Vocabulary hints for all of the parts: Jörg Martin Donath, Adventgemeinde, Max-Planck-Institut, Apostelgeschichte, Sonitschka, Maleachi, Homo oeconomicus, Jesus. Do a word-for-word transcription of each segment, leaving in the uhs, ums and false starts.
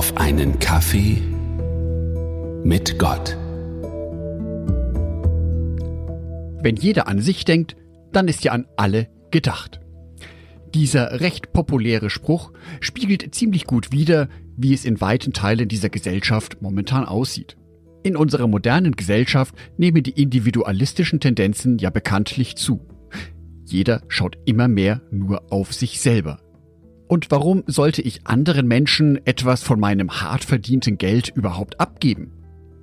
auf einen Kaffee mit Gott. Wenn jeder an sich denkt, dann ist ja an alle gedacht. Dieser recht populäre Spruch spiegelt ziemlich gut wider, wie es in weiten Teilen dieser Gesellschaft momentan aussieht. In unserer modernen Gesellschaft nehmen die individualistischen Tendenzen ja bekanntlich zu. Jeder schaut immer mehr nur auf sich selber. Und warum sollte ich anderen Menschen etwas von meinem hart verdienten Geld überhaupt abgeben?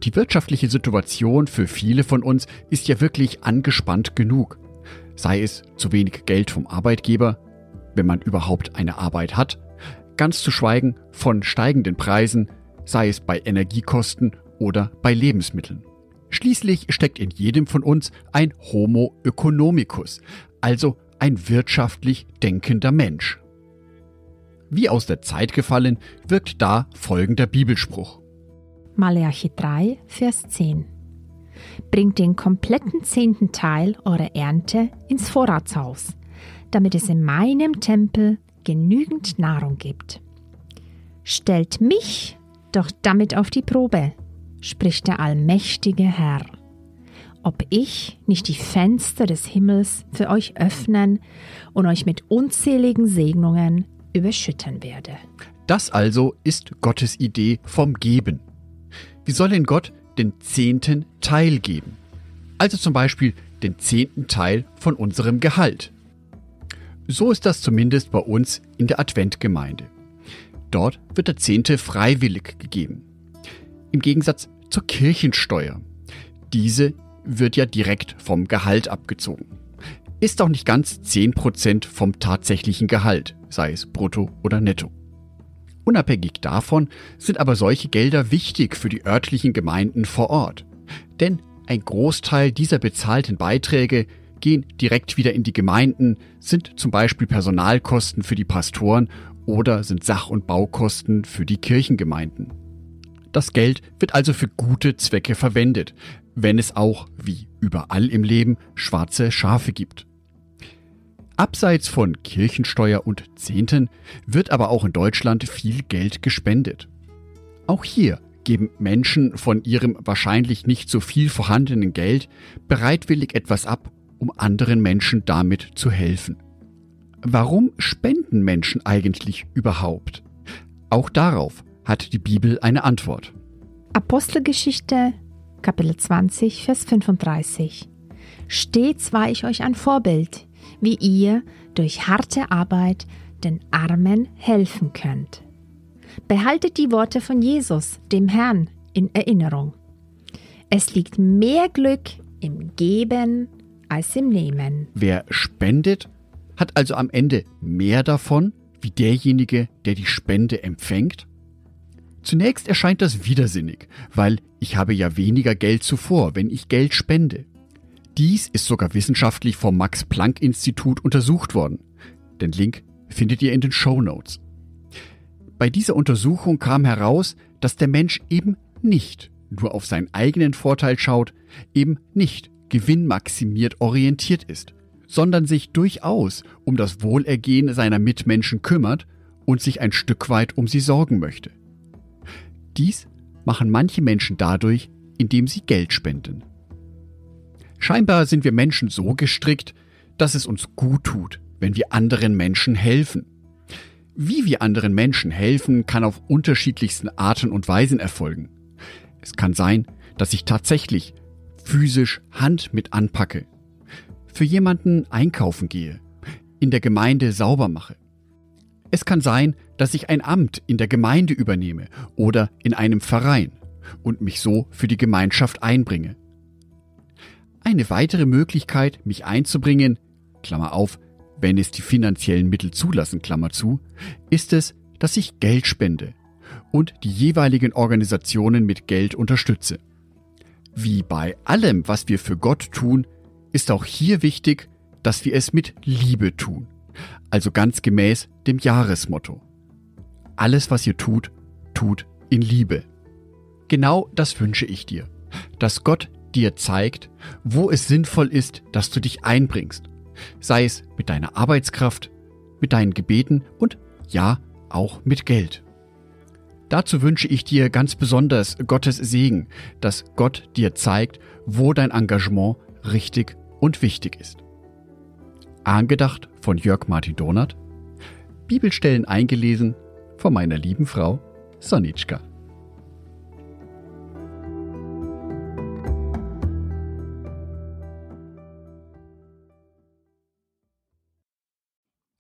Die wirtschaftliche Situation für viele von uns ist ja wirklich angespannt genug. Sei es zu wenig Geld vom Arbeitgeber, wenn man überhaupt eine Arbeit hat, ganz zu schweigen von steigenden Preisen, sei es bei Energiekosten oder bei Lebensmitteln. Schließlich steckt in jedem von uns ein Homo oeconomicus, also ein wirtschaftlich denkender Mensch. Wie aus der Zeit gefallen, wirkt da folgender Bibelspruch. Maleachi drei, Vers zehn. Bringt den kompletten zehnten Teil eurer Ernte ins Vorratshaus, damit es in meinem Tempel genügend Nahrung gibt. Stellt mich doch damit auf die Probe, spricht der allmächtige Herr, ob ich nicht die Fenster des Himmels für euch öffnen und euch mit unzähligen Segnungen überschütten werde. Das also ist Gottes Idee vom Geben. Wir sollen Gott den zehnten Teil geben. Also zum Beispiel den zehnten Teil von unserem Gehalt. So ist das zumindest bei uns in der Adventgemeinde. Dort wird der Zehnte freiwillig gegeben. Im Gegensatz zur Kirchensteuer. Diese wird ja direkt vom Gehalt abgezogen. Ist auch nicht ganz zehn Prozent vom tatsächlichen Gehalt, sei es brutto oder netto. Unabhängig davon sind aber solche Gelder wichtig für die örtlichen Gemeinden vor Ort. Denn ein Großteil dieser bezahlten Beiträge gehen direkt wieder in die Gemeinden, sind zum Beispiel Personalkosten für die Pastoren oder sind Sach- und Baukosten für die Kirchengemeinden. Das Geld wird also für gute Zwecke verwendet, wenn es auch, wie überall im Leben, schwarze Schafe gibt. Abseits von Kirchensteuer und Zehnten wird aber auch in Deutschland viel Geld gespendet. Auch hier geben Menschen von ihrem wahrscheinlich nicht so viel vorhandenen Geld bereitwillig etwas ab, um anderen Menschen damit zu helfen. Warum spenden Menschen eigentlich überhaupt? Auch darauf hat die Bibel eine Antwort. Apostelgeschichte, Kapitel zwanzig, Vers fünfunddreißig. Stets war ich euch ein Vorbild, wie ihr durch harte Arbeit den Armen helfen könnt. Behaltet die Worte von Jesus, dem Herrn, in Erinnerung. Es liegt mehr Glück im Geben als im Nehmen. Wer spendet, hat also am Ende mehr davon, wie derjenige, der die Spende empfängt? Zunächst erscheint das widersinnig, weil ich habe ja weniger Geld zuvor, wenn ich Geld spende. Dies ist sogar wissenschaftlich vom Max-Planck-Institut untersucht worden. Den Link findet ihr in den Shownotes. Bei dieser Untersuchung kam heraus, dass der Mensch eben nicht nur auf seinen eigenen Vorteil schaut, eben nicht gewinnmaximiert orientiert ist, sondern sich durchaus um das Wohlergehen seiner Mitmenschen kümmert und sich ein Stück weit um sie sorgen möchte. Dies machen manche Menschen dadurch, indem sie Geld spenden. Scheinbar sind wir Menschen so gestrickt, dass es uns gut tut, wenn wir anderen Menschen helfen. Wie wir anderen Menschen helfen, kann auf unterschiedlichsten Arten und Weisen erfolgen. Es kann sein, dass ich tatsächlich physisch Hand mit anpacke, für jemanden einkaufen gehe, in der Gemeinde sauber mache. Es kann sein, dass ich ein Amt in der Gemeinde übernehme oder in einem Verein und mich so für die Gemeinschaft einbringe. Eine weitere Möglichkeit, mich einzubringen, Klammer auf, wenn es die finanziellen Mittel zulassen, Klammer zu, ist es, dass ich Geld spende und die jeweiligen Organisationen mit Geld unterstütze. Wie bei allem, was wir für Gott tun, ist auch hier wichtig, dass wir es mit Liebe tun, also ganz gemäß dem Jahresmotto. Alles, was ihr tut, tut in Liebe. Genau das wünsche ich dir, dass Gott dir zeigt, wo es sinnvoll ist, dass du dich einbringst, sei es mit deiner Arbeitskraft, mit deinen Gebeten und ja, auch mit Geld. Dazu wünsche ich dir ganz besonders Gottes Segen, dass Gott dir zeigt, wo dein Engagement richtig und wichtig ist. Angedacht von Jörg Martin Donath, Bibelstellen eingelesen von meiner lieben Frau Sonitschka.